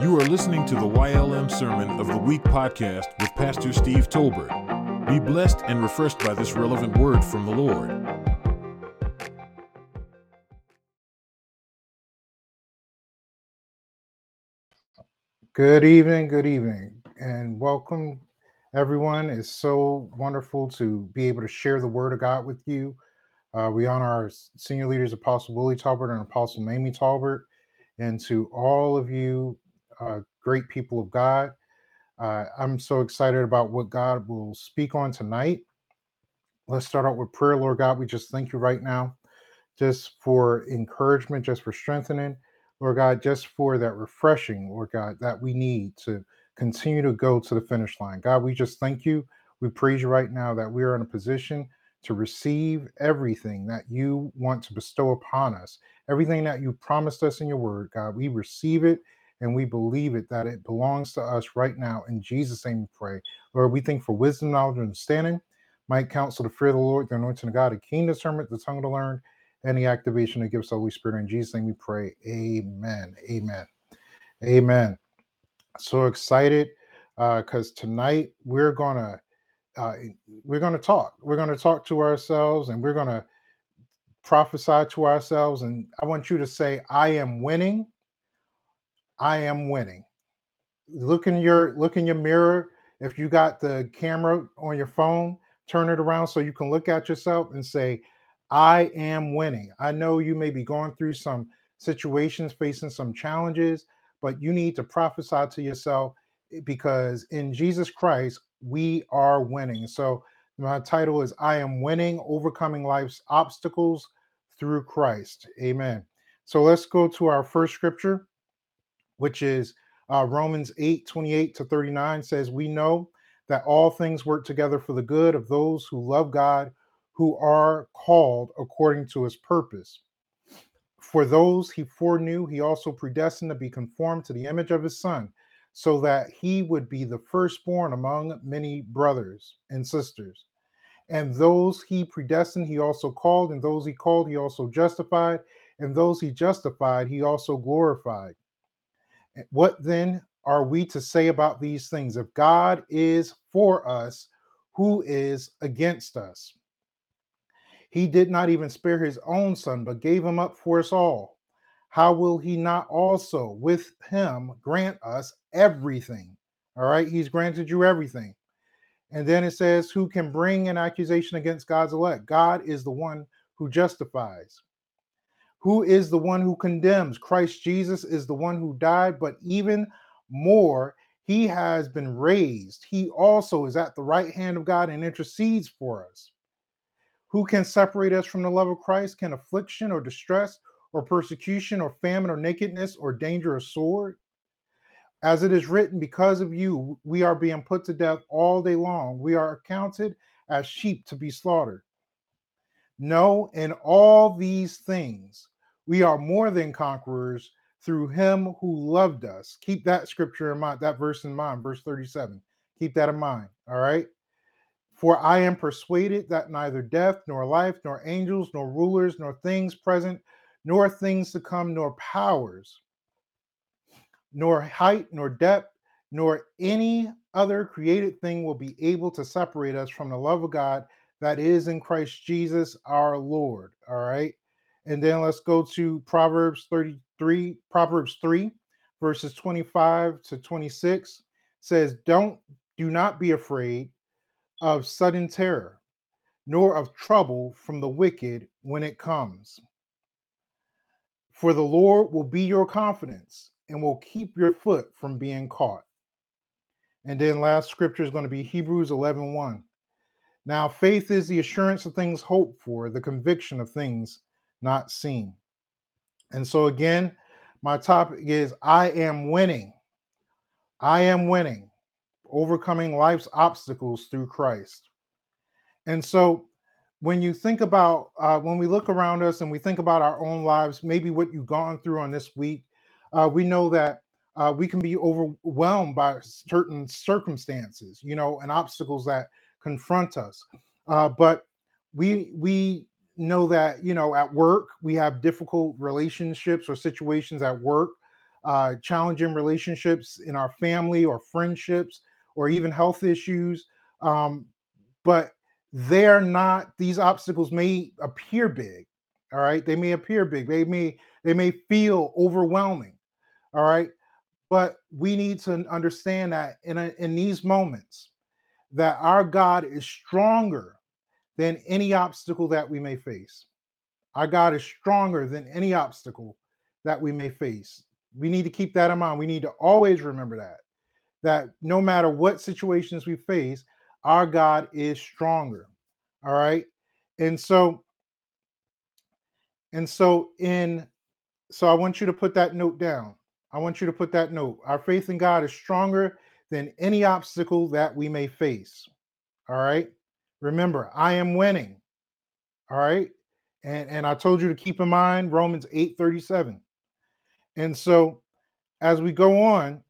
You are listening to the YLM Sermon of the Week podcast with Pastor Steve Tolbert. Be blessed and refreshed by this relevant word from the Lord. Good evening, and welcome everyone. It's so wonderful to be able to share the Word of God with you. We honor our senior leaders, Apostle Willie Tolbert and Apostle Mamie Tolbert, and to all of you, great people of God. I'm so excited about what God will speak on tonight. Let's start out with prayer. Lord God, we just thank you right now, just for encouragement, just for strengthening, Lord God, just for that refreshing, Lord God, that we need to continue to go to the finish line. God, we just thank you. We praise you right now that we are in a position to receive everything that you want to bestow upon us, everything that you promised us in your word. God, we receive it and we believe it, that it belongs to us right now. In Jesus' name we pray. Lord, we thank for wisdom, knowledge, and understanding, might, counsel, the fear of the Lord, the anointing of God, a keen discernment, the tongue to learn, and the activation that gives the Holy Spirit. In Jesus' name we pray. Amen. Amen. Amen. So excited because tonight we're gonna talk. We're gonna talk to ourselves, and we're gonna prophesy to ourselves. And I want you to say, "I am winning. I am winning." Look in your mirror. If you got the camera on your phone, turn it around so you can look at yourself and say, "I am winning." I know you may be going through some situations, facing some challenges, but you need to prophesy to yourself, because in Jesus Christ we are winning. So my title is "I am winning, overcoming life's obstacles through Christ." Amen. So let's go to our first scripture, which is Romans 8:28-39 says, "We know that all things work together for the good of those who love God, who are called according to his purpose. For those he foreknew, he also predestined to be conformed to the image of his Son, so that he would be the firstborn among many brothers and sisters. And those he predestined, he also called. And those he called, he also justified. And those he justified, he also glorified. What then are we to say about these things? If God is for us, who is against us? He did not even spare his own Son, but gave him up for us all. How will he not also with him grant us everything?" All right, he's granted you everything. And then it says, "Who can bring an accusation against God's elect? God is the one who justifies. Who is the one who condemns? Christ Jesus is the one who died, but even more, he has been raised. He also is at the right hand of God and intercedes for us. Who can separate us from the love of Christ? Can affliction or distress or persecution or famine or nakedness or danger or sword? As it is written, because of you, we are being put to death all day long. We are accounted as sheep to be slaughtered. No, in all these things, we are more than conquerors through him who loved us." Keep that scripture in mind, that verse in mind, verse 37. Keep that in mind, all right? "For I am persuaded that neither death, nor life, nor angels, nor rulers, nor things present, nor things to come, nor powers, nor height, nor depth, nor any other created thing will be able to separate us from the love of God that is in Christ Jesus our Lord." All right. And then let's go to Proverbs 3, verses 25-26 says, "Do not be afraid of sudden terror, nor of trouble from the wicked when it comes. For the Lord will be your confidence, and will keep your foot from being caught." And then last scripture is going to be Hebrews 11:1. "Now faith is the assurance of things hoped for, the conviction of things not seen." And so again, my topic is "I am winning. I am winning, overcoming life's obstacles through Christ." And so when you think about, when we look around us and we think about our own lives, maybe what you've gone through on this week, we know that we can be overwhelmed by certain circumstances, you know, and obstacles that confront us. But we know that, you know, at work, we have difficult relationships or situations at work. challenging relationships in our family or friendships or even health issues. But they're not, these obstacles may appear big. All right. They may appear big. They may feel overwhelming. All right. But we need to understand that in these moments that our God is stronger than any obstacle that we may face. Our God is stronger than any obstacle that we may face. We need to keep that in mind. We need to always remember that no matter what situations we face, our God is stronger. All right. And so I want you to put that note down. I want you to put that note. Our faith in God is stronger than any obstacle that we may face. All right. Remember, I am winning. All right. And I told you to keep in mind Romans 8:37. And so as we go on,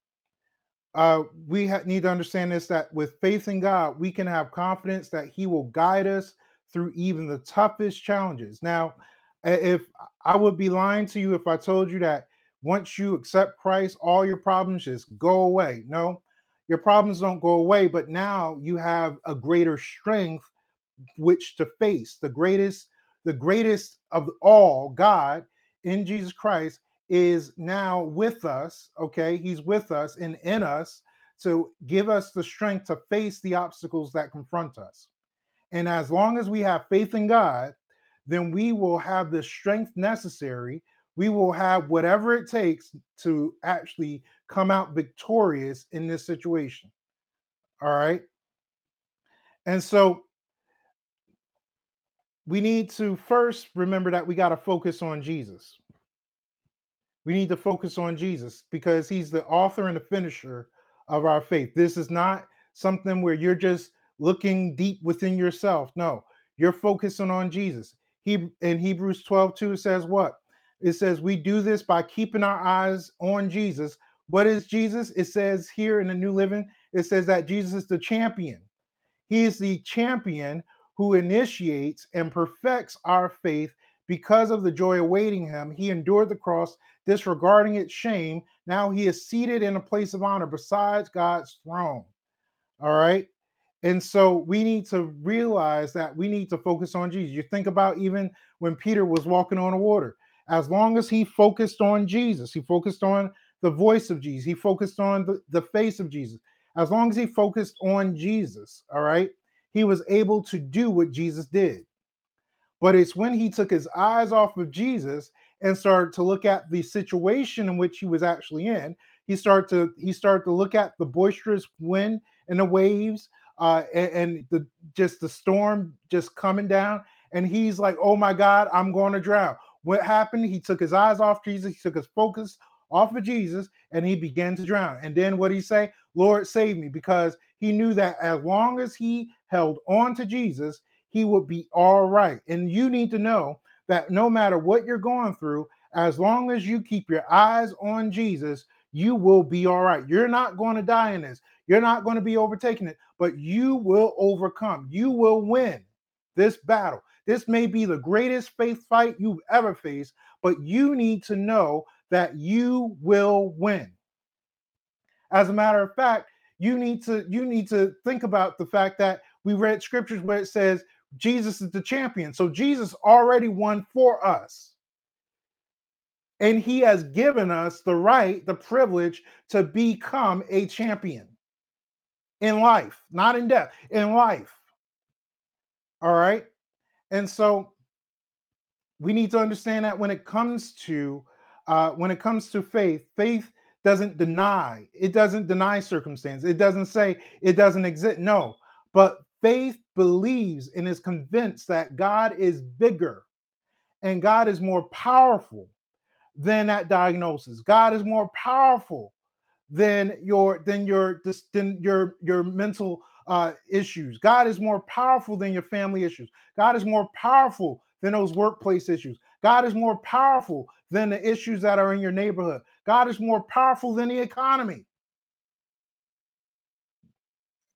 we need to understand this, that with faith in God, we can have confidence that he will guide us through even the toughest challenges. Now, if I would be lying to you if I told you that once you accept Christ, all your problems just go away. No, your problems don't go away, but now you have a greater strength which to face. The greatest of all, God in Jesus Christ, is now with us. Okay, he's with us and in us to give us the strength to face the obstacles that confront us. And as long as we have faith in God, then we will have the strength necessary. We will have whatever it takes to actually come out victorious in this situation. All right. And so we need to first remember that we got to focus on Jesus. We need to focus on Jesus because he's the author and the finisher of our faith. This is not something where you're just looking deep within yourself. No, you're focusing on Jesus. He in Hebrews 12:2 says what? It says, we do this by keeping our eyes on Jesus. What is Jesus? It says here in the New Living, it says that Jesus is the champion. He is the champion who initiates and perfects our faith because of the joy awaiting him. He endured the cross, disregarding its shame. Now he is seated in a place of honor besides God's throne. All right. And so we need to realize that we need to focus on Jesus. You think about even when Peter was walking on the water. As long as he focused on Jesus, he focused on the voice of Jesus, he focused on the face of Jesus. As long as he focused on Jesus, all right, he was able to do what Jesus did. But it's when he took his eyes off of Jesus and started to look at the situation in which he was actually in, he started to look at the boisterous wind and the waves and the storm just coming down. And he's like, oh my God, I'm going to drown. What happened? He took his eyes off Jesus. He took his focus off of Jesus and he began to drown. And then what did he say? Lord, save me, because he knew that as long as he held on to Jesus, he would be all right. And you need to know that no matter what you're going through, as long as you keep your eyes on Jesus, you will be all right. You're not going to die in this. You're not going to be overtaken it, but you will overcome. You will win this battle. This may be the greatest faith fight you've ever faced, but you need to know that you will win. As a matter of fact, you need to think about the fact that we read scriptures where it says Jesus is the champion. So Jesus already won for us. And he has given us the right, the privilege to become a champion in life, not in death, in life. All right. And so we need to understand that when it comes to faith, faith doesn't deny. It doesn't deny circumstance. It doesn't say it doesn't exist. No, but faith believes and is convinced that God is bigger and God is more powerful than that diagnosis. God is more powerful than your mental issues. God is more powerful than your family issues. God is more powerful than those workplace issues. God is more powerful than the issues that are in your neighborhood. God is more powerful than the economy.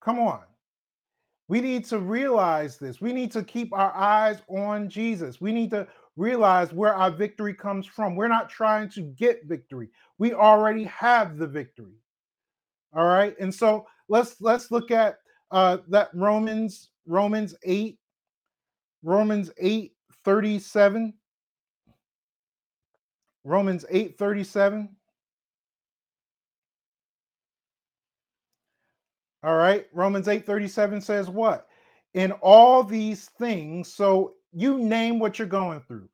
Come on. We need to realize this. We need to keep our eyes on Jesus. We need to realize where our victory comes from. We're not trying to get victory. We already have the victory. All right. And so let's look at that Romans 8:37. Romans 8:37. All right. Romans 8:37 says what? In all these things, so you name what you're going through.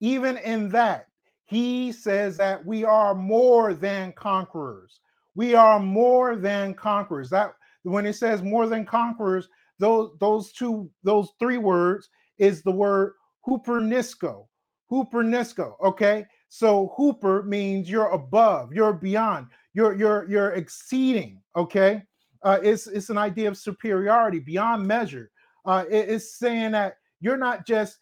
Even in that, he says that we are more than conquerors. We are more than conquerors. That when it says more than conquerors, those three words is the word hupernikaō. Hupernikaō. Okay. So huper means you're above, you're beyond, you're exceeding. Okay. It's an idea of superiority beyond measure. It's saying that you're not just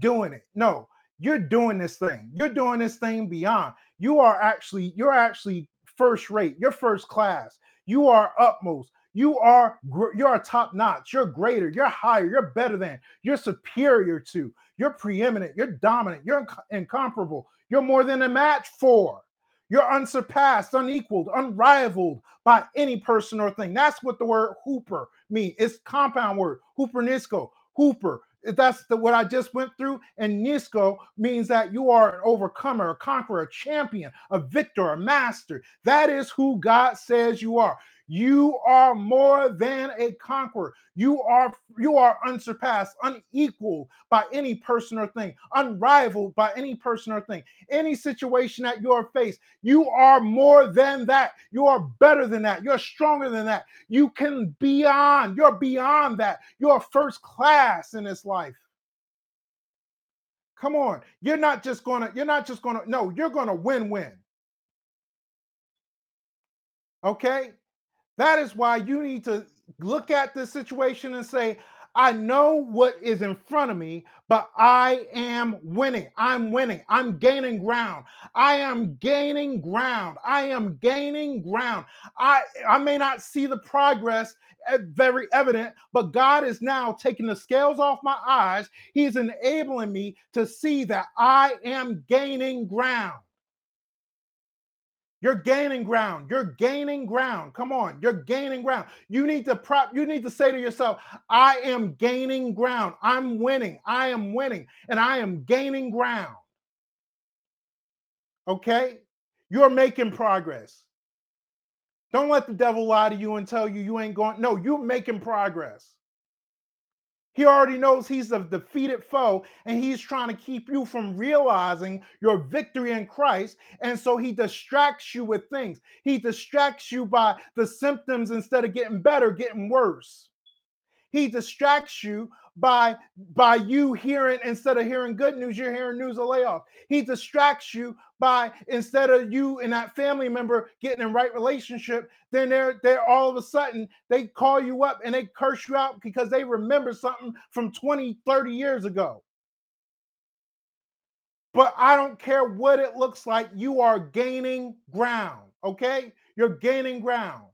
doing it. No, you're doing this thing. You're doing this thing beyond. You're actually first rate. You're first class. You are upmost. You're top notch. You're greater. You're higher. You're better than. You're superior to. You're preeminent. You're dominant. You're incomparable. You're more than a match for. You're unsurpassed, unequaled, unrivaled by any person or thing. That's what the word hooper means. It's compound word, hupernikaō, hooper. That's what I just went through. And nisko means that you are an overcomer, a conqueror, a champion, a victor, a master. That is who God says you are. You are more than a conqueror. You are unsurpassed, unequaled by any person or thing, unrivaled by any person or thing. Any situation that you are faced, you are more than that. You are better than that. You're stronger than that. You can beyond. You're beyond that. You're first class in this life. Come on. You're gonna win-win. Okay? That is why you need to look at this situation and say, I know what is in front of me, but I am winning. I'm winning. I'm gaining ground. I am gaining ground. I am gaining ground. I may not see the progress very evident, but God is now taking the scales off my eyes. He's enabling me to see that I am gaining ground. You're gaining ground. You're gaining ground. Come on. You're gaining ground. You need to say to yourself, I am gaining ground. I'm winning. I am winning. And I am gaining ground. Okay? You're making progress. Don't let the devil lie to you and tell you you ain't going. No, you're making progress. He already knows he's a defeated foe, and he's trying to keep you from realizing your victory in Christ. And so he distracts you with things. He distracts you by the symptoms instead of getting better, getting worse. He distracts you by you hearing, instead of hearing good news, you're hearing news of layoff. He distracts you by, instead of you and that family member getting in right relationship, then they're all of a sudden, they call you up and they curse you out because they remember something from 20, 30 years ago. But I don't care what it looks like. You are gaining ground, okay? You're gaining ground.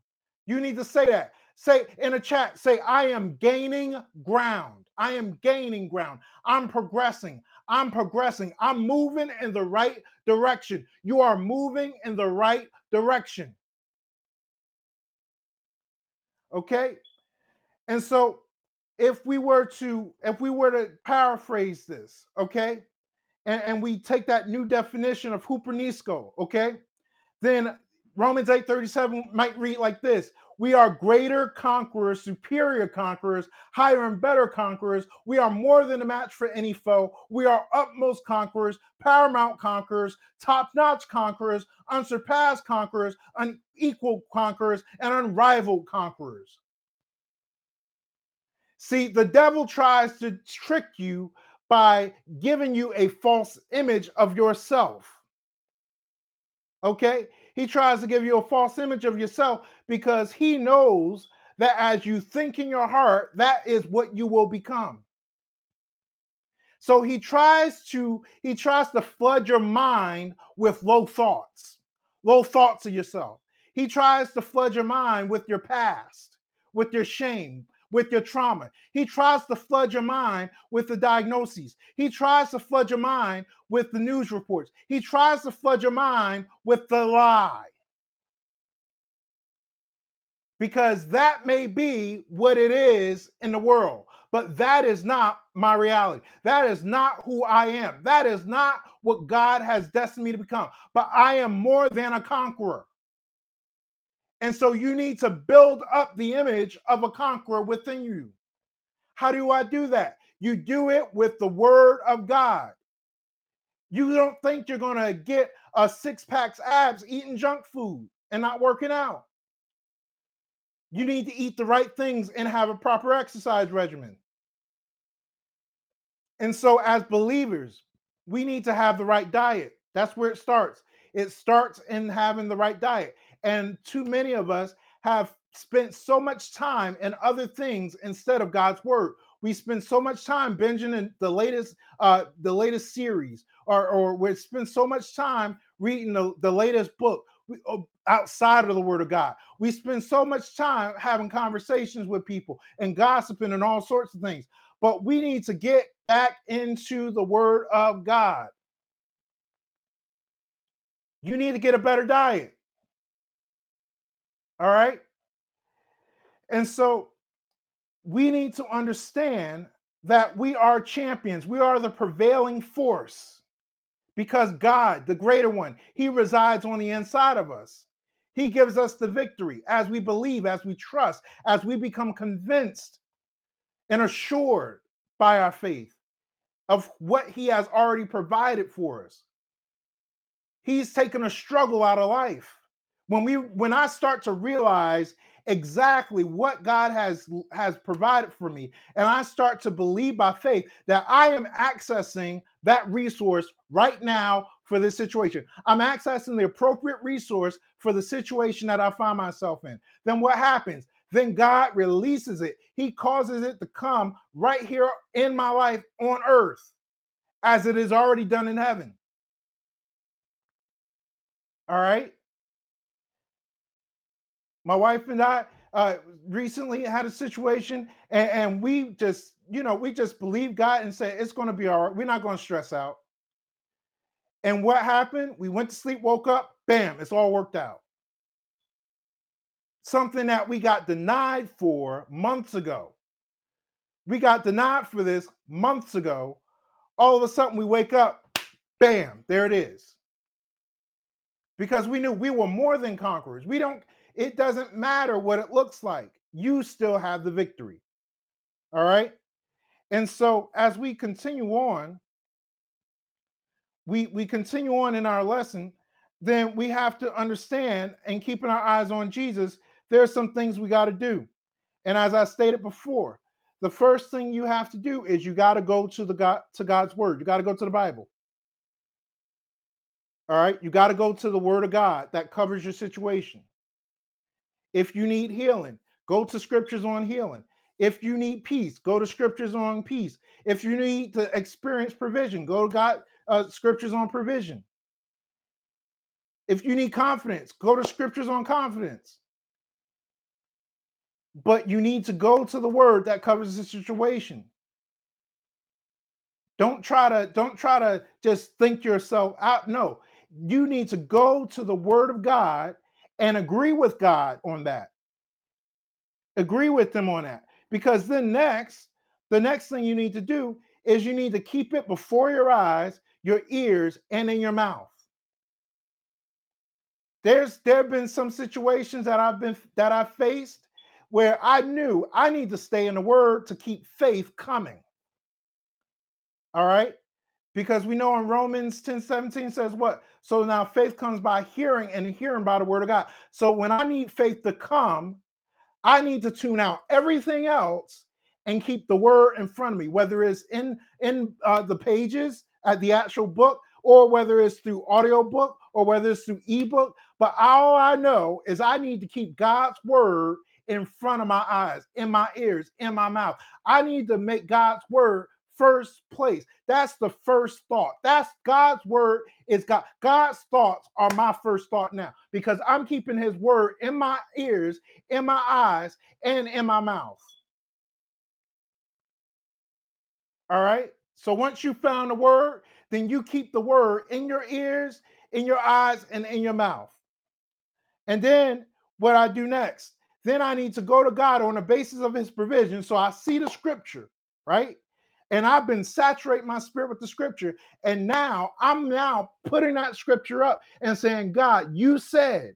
You need to say that. Say in a chat, say, I am gaining ground. I am gaining ground. I'm progressing. I'm progressing. I'm moving in the right direction. You are moving in the right direction. Okay. And so if we were to paraphrase this, okay, and we take that new definition of hupernikaō, okay, then Romans 8:37 might read like this. We are greater conquerors, superior conquerors, higher and better conquerors. We are more than a match for any foe. We are utmost conquerors, paramount conquerors, top-notch conquerors, unsurpassed conquerors, unequal conquerors, and unrivaled conquerors. See, the devil tries to trick you by giving you a false image of yourself. Okay? He tries to give you a false image of yourself because he knows that as you think in your heart, that is what you will become. So he tries to flood your mind with low thoughts of yourself. He tries to flood your mind with your past, with your shame, with your trauma. He tries to flood your mind with the diagnoses. He tries to flood your mind with the news reports. He tries to flood your mind with the lie. Because that may be what it is in the world, but that is not my reality. That is not who I am. That is not what God has destined me to become. But I am more than a conqueror. And so you need to build up the image of a conqueror within you. How do I do that? You do it with the word of God. You don't think you're going to get a six-pack abs eating junk food and not working out. You need to eat the right things and have a proper exercise regimen. And so as believers, we need to have the right diet. That's where it starts. It starts in having the right diet. And too many of us have spent so much time in other things instead of God's word. We spend so much time binging in the latest series, or we spend so much time reading the latest book outside of the word of God. We spend so much time having conversations with people and gossiping and all sorts of things. But we need to get back into the word of God. You need to get a better diet. All right. And so we need to understand that we are champions. We are the prevailing force because God, the greater one, he resides on the inside of us. He gives us the victory as we believe, as we trust, as we become convinced and assured by our faith of what he has already provided for us. He's taken a struggle out of life. When I start to realize exactly what God has provided for me, and I start to believe by faith that I am accessing that resource right now for this situation, I'm accessing the appropriate resource for the situation that I find myself in, then what happens? Then God releases it. He causes it to come right here in my life on earth as it is already done in heaven. All right? My wife and I recently had a situation, and we just believed God and said, it's going to be all right. We're not going to stress out. And what happened? We went to sleep, woke up, bam, it's all worked out. Something that we got denied for months ago. We got denied for this months ago. All of a sudden we wake up, bam, there it is. Because we knew we were more than conquerors. It doesn't matter what it looks like. You still have the victory. All right. And so as we continue on, we continue on in our lesson, then we have to understand and keeping our eyes on Jesus, there are some things we got to do. And as I stated before, the first thing you have to do is you got to go to God's word. You got to go to the Bible. All right. You got to go to the word of God that covers your situation. If you need healing, go to scriptures on healing. If you need peace, go to scriptures on peace. If you need to experience provision, go to God, scriptures on provision. If you need confidence, go to scriptures on confidence. But you need to go to the word that covers the situation. Don't try to just think yourself out. No, you need to go to the word of God and agree with God on that. Agree with them on that. Because then the next thing you need to do is you need to keep it before your eyes, your ears, and in your mouth. There have been some situations that I've faced where I knew I need to stay in the word to keep faith coming. All right? Because we know in Romans 10:17 says what? So now faith comes by hearing, and hearing by the word of God. So when I need faith to come, I need to tune out everything else and keep the word in front of me, whether it's in the pages at the actual book, or whether it's through audiobook, or whether it's through ebook. But all I know is I need to keep God's word in front of my eyes, in my ears, in my mouth. I need to make God's word first place. That's the first thought. That's God's word. Is God. God's thoughts are my first thought now, because I'm keeping his word in my ears, in my eyes, and in my mouth. All right. So once you found the word, then you keep the word in your ears, in your eyes, and in your mouth. And then what I do next, then I need to go to God on the basis of his provision. So I see the scripture, right? And I've been saturating my spirit with the scripture. And now I'm now putting that scripture up and saying, God, you said.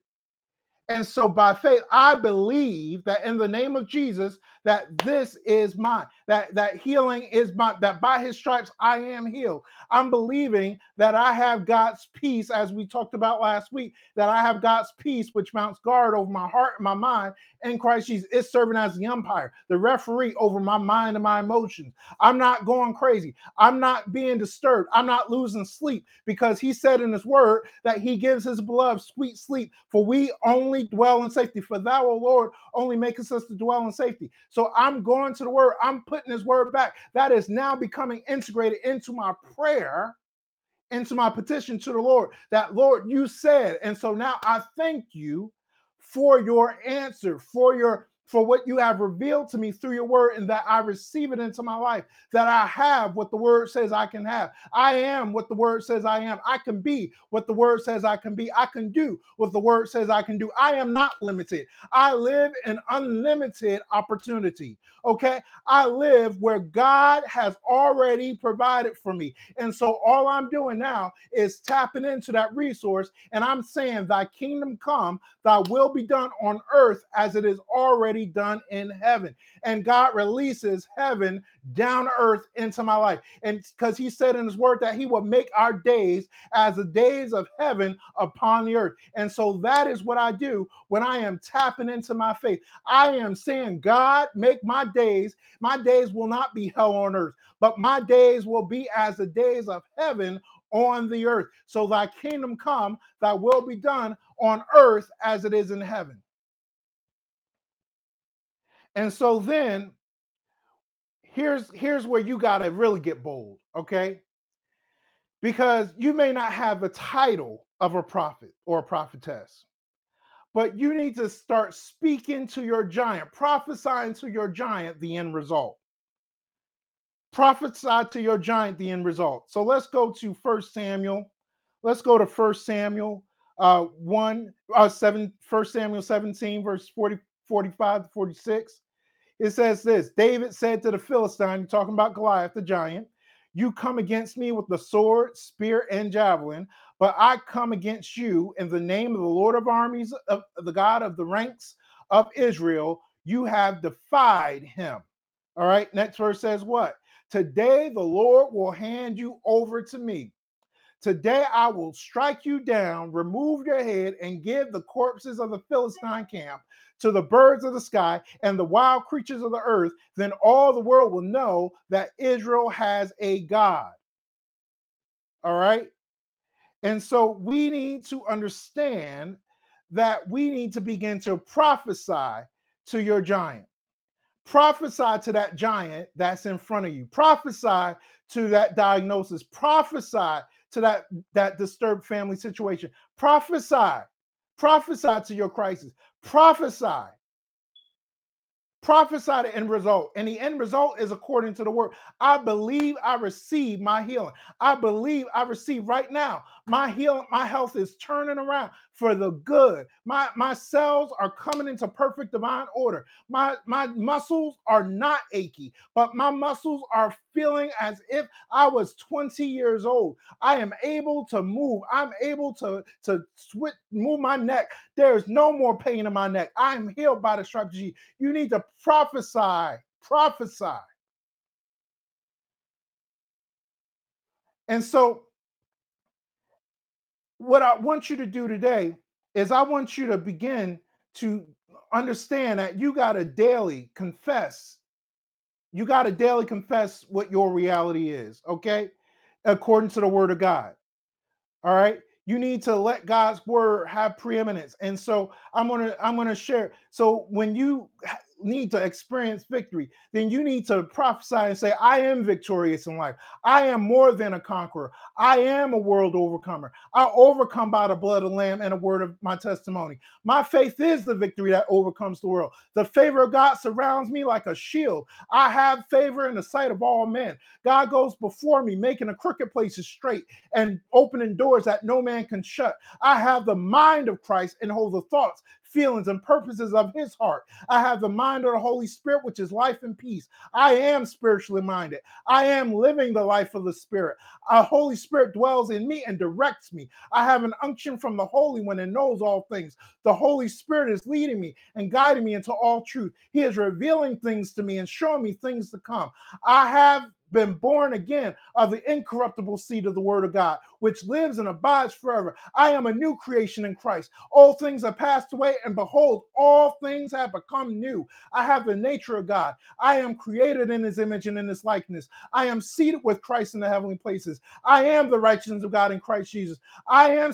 And so by faith, I believe that in the name of Jesus, that this is mine, that healing is mine, that by his stripes, I am healed. I'm believing that I have God's peace, as we talked about last week, that I have God's peace, which mounts guard over my heart and my mind in Christ Jesus. It's serving as the umpire, the referee over my mind and my emotions. I'm not going crazy. I'm not being disturbed. I'm not losing sleep, because he said in his word that he gives his beloved sweet sleep, for we only dwell in safety, for thou, O Lord, only makest us to dwell in safety. So I'm going to the word, I'm putting his word back. That is now becoming integrated into my prayer, into my petition to the Lord, that Lord, you said. And so now I thank you for your answer, for what you have revealed to me through your word, and that I receive it into my life, that I have what the word says I can have. I am what the word says I am. I can be what the word says I can be. I can do what the word says I can do. I am not limited. I live in unlimited opportunity, okay? I live where God has already provided for me. And so all I'm doing now is tapping into that resource, and I'm saying, thy kingdom come, thy will be done on earth as it is already done in heaven. And God releases heaven down earth into my life. And because he said in his word that he will make our days as the days of heaven upon the earth. And so that is what I do when I am tapping into my faith. I am saying, God, make my days will not be hell on earth, but my days will be as the days of heaven on the earth. So thy kingdom come, thy will be done on earth as it is in heaven. And so then here's where you got to really get bold, okay? Because you may not have the title of a prophet or a prophetess, but you need to start speaking to your giant, prophesying to your giant, the end result. Prophesy to your giant, the end result. So let's go to 1 Samuel. Let's go to 1 Samuel 1 Samuel 17, verse 45 to 46, it says this. David said to the Philistine, you're talking about Goliath, the giant, you come against me with the sword, spear, and javelin, but I come against you in the name of the Lord of armies, of the God of the ranks of Israel. You have defied him. All right, next verse says what? Today the Lord will hand you over to me. Today I will strike you down, remove your head, and give the corpses of the Philistine camp to the birds of the sky and the wild creatures of the earth. Then all the world will know that Israel has a God. All right? And so we need to understand that we need to begin to prophesy to your giant. Prophesy to that giant that's in front of you. Prophesy to that diagnosis. Prophesy to that disturbed family situation. Prophesy. Prophesy to your crisis. Prophesy. Prophesy the end result. And the end result is according to the word. I believe I receive my healing. I believe I receive right now. My healing, my health is turning around for the good. My cells are coming into perfect divine order. My muscles are not achy, but my muscles are feeling as if I was 20 years old. I am able to move. I'm able to switch, move my neck. There's no more pain in my neck. I am healed by the stripes of Jesus. You need to prophesy, prophesy. And so what I want you to do today is I want you to begin to understand that you got to daily confess. You got to daily confess what your reality is, okay? According to the word of God, all right? You need to let God's word have preeminence. And so I'm gonna share. So when you need to experience victory, then you need to prophesy and say, I am victorious in life. I am more than a conqueror. I am a world overcomer. I overcome by the blood of the Lamb and the word of my testimony. My faith is the victory that overcomes the world. The favor of God surrounds me like a shield. I have favor in the sight of all men. God goes before me, making the crooked places straight and opening doors that no man can shut. I have the mind of Christ and hold the thoughts, feelings, and purposes of his heart. I have the mind of the Holy Spirit, which is life and peace. I am spiritually minded. I am living the life of the Spirit. Our Holy Spirit dwells in me and directs me. I have an unction from the Holy One and knows all things. The Holy Spirit is leading me and guiding me into all truth. He is revealing things to me and showing me things to come. I have been born again of the incorruptible seed of the word of God, which lives and abides forever. I am a new creation in Christ. All things are passed away, and behold, all things have become new. I have the nature of God. I am created in his image and in his likeness. I am seated with Christ in the heavenly places. I am the righteousness of God in Christ Jesus. I am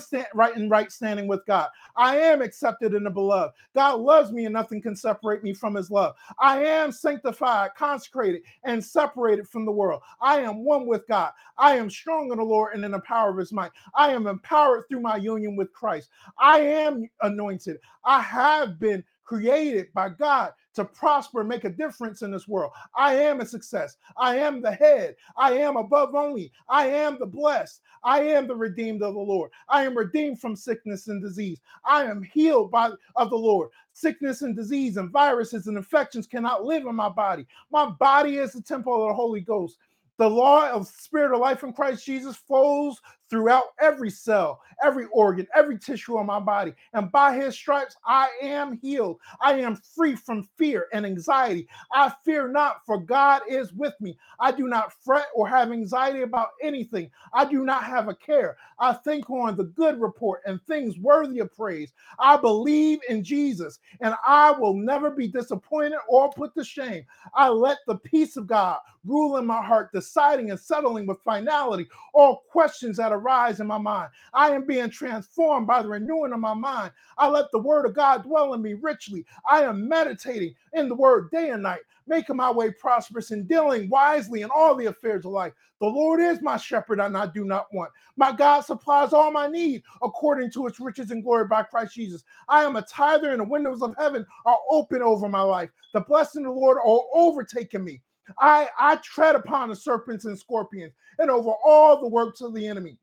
right standing with God. I am accepted in the beloved. God loves me, and nothing can separate me from his love. I am sanctified, consecrated, and separated from the world. I am one with God. I am strong in the Lord and in the power of his might. I am empowered through my union with Christ. I am anointed. I have been created by God to prosper and make a difference in this world. I am a success. I am the head. I am above only. I am the blessed. I am the redeemed of the Lord. I am redeemed from sickness and disease. I am healed of the Lord. Sickness and disease and viruses and infections cannot live in my body. My body is the temple of the Holy Ghost. The law of spirit of life in Christ Jesus flows throughout every cell, every organ, every tissue on my body. And by his stripes, I am healed. I am free from fear and anxiety. I fear not, for God is with me. I do not fret or have anxiety about anything. I do not have a care. I think on the good report and things worthy of praise. I believe in Jesus, and I will never be disappointed or put to shame. I let the peace of God rule in my heart, deciding and settling with finality all questions that arise in my mind. I am being transformed by the renewing of my mind. I let the word of God dwell in me richly. I am meditating in the word day and night, making my way prosperous and dealing wisely in all the affairs of life. The Lord is my shepherd, and I do not want. My God supplies all my need according to its riches and glory by Christ Jesus. I am a tither, and the windows of heaven are open over my life. The blessing of the Lord are overtaking me. I tread upon the serpents and scorpions and over all the works of the enemy,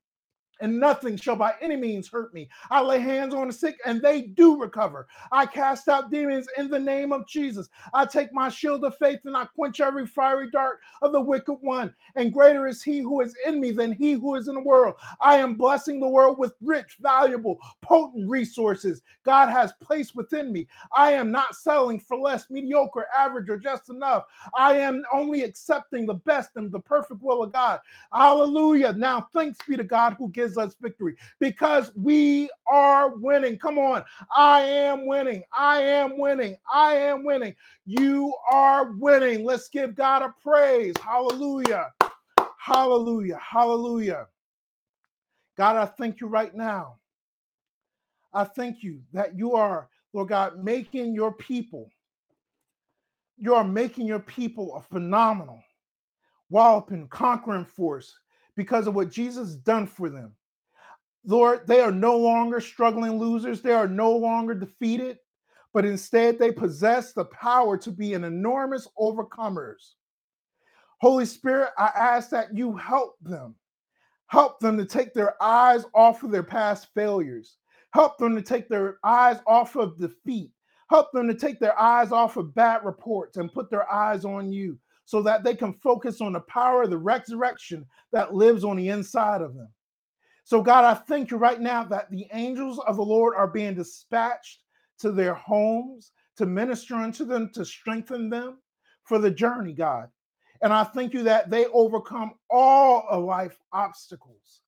and nothing shall by any means hurt me. I lay hands on the sick, and they do recover. I cast out demons in the name of Jesus. I take my shield of faith, and I quench every fiery dart of the wicked one. And greater is he who is in me than he who is in the world. I am blessing the world with rich, valuable, potent resources God has placed within me. I am not settling for less, mediocre, average, or just enough. I am only accepting the best and the perfect will of God. Hallelujah. Now thanks be to God who gives us victory, because we are winning. Come on. I am winning. I am winning. I am winning. You are winning. Let's give God a praise. Hallelujah. Hallelujah. Hallelujah. God, I thank you right now. I thank you that you are, Lord God, making your people. You are making your people a phenomenal, walloping, conquering force, because of what Jesus done for them. Lord, they are no longer struggling losers. They are no longer defeated, but instead they possess the power to be an enormous overcomers. Holy Spirit, I ask that you help them. Help them to take their eyes off of their past failures. Help them to take their eyes off of defeat. Help them to take their eyes off of bad reports and put their eyes on you, so that they can focus on the power of the resurrection that lives on the inside of them. So God, I thank you right now that the angels of the Lord are being dispatched to their homes, to minister unto them, to strengthen them for the journey, God. And I thank you that they overcome all of life's obstacles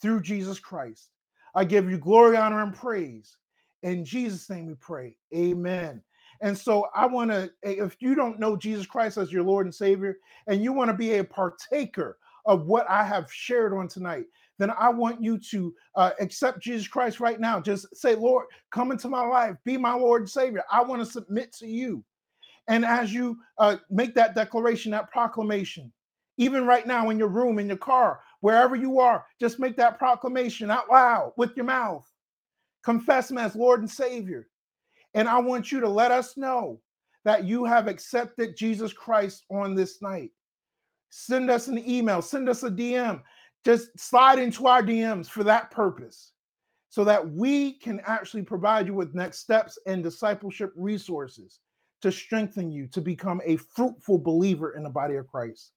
through Jesus Christ. I give you glory, honor, and praise. In Jesus' name we pray, amen. And so I want to, if you don't know Jesus Christ as your Lord and Savior, and you want to be a partaker of what I have shared on tonight, then I want you to accept Jesus Christ right now. Just say, Lord, come into my life, be my Lord and Savior. I want to submit to you. And as you make that declaration, that proclamation, even right now in your room, in your car, wherever you are, just make that proclamation out loud with your mouth. Confess him as Lord and Savior. And I want you to let us know that you have accepted Jesus Christ on this night. Send us an email, send us a DM, just slide into our DMs for that purpose, so that we can actually provide you with next steps and discipleship resources to strengthen you to become a fruitful believer in the body of Christ.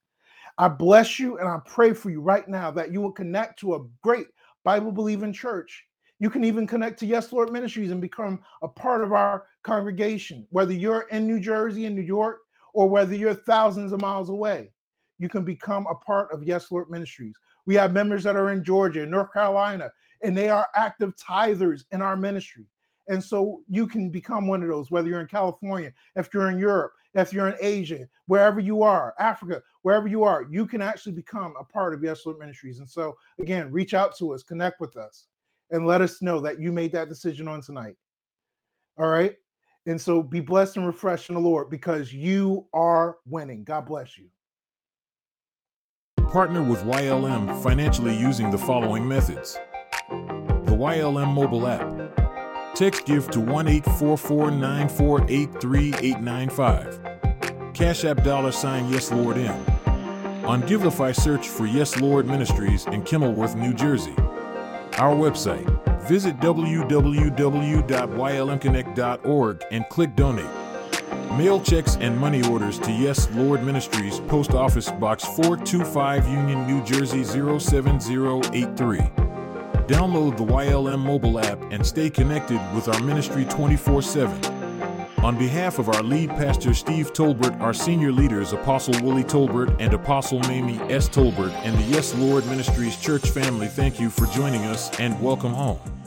I bless you and I pray for you right now that you will connect to a great Bible-believing church. You can even connect to Yes Lord Ministries and become a part of our congregation, whether you're in New Jersey and New York or whether you're thousands of miles away. You can become a part of Yes Lord Ministries. We have members that are in Georgia and North Carolina, and they are active tithers in our ministry. And so you can become one of those, whether you're in California, if you're in Europe, if you're in Asia, wherever you are, Africa, wherever you are, you can actually become a part of Yes Lord Ministries. And so, again, reach out to us, connect with us, and let us know that you made that decision on tonight. All right? And so be blessed and refreshed in the Lord, because you are winning. God bless you. Partner with YLM financially using the following methods. The YLM mobile app. Text gift to 1-844-948-3895. Cash app $ Yes Lord M. On Givelify, search for Yes Lord Ministries in Kenilworth, New Jersey. Our website, visit www.ylmconnect.org and click donate. Mail checks and money orders to Yes Lord Ministries, Post Office Box 425, Union, New Jersey 07083. Download the YLM mobile app and stay connected with our ministry 24/7. On behalf of our lead pastor Steve Tolbert, our senior leaders Apostle Willie Tolbert and Apostle Mamie S. Tolbert, and the Yes Lord Ministries church family, thank you for joining us, and welcome home.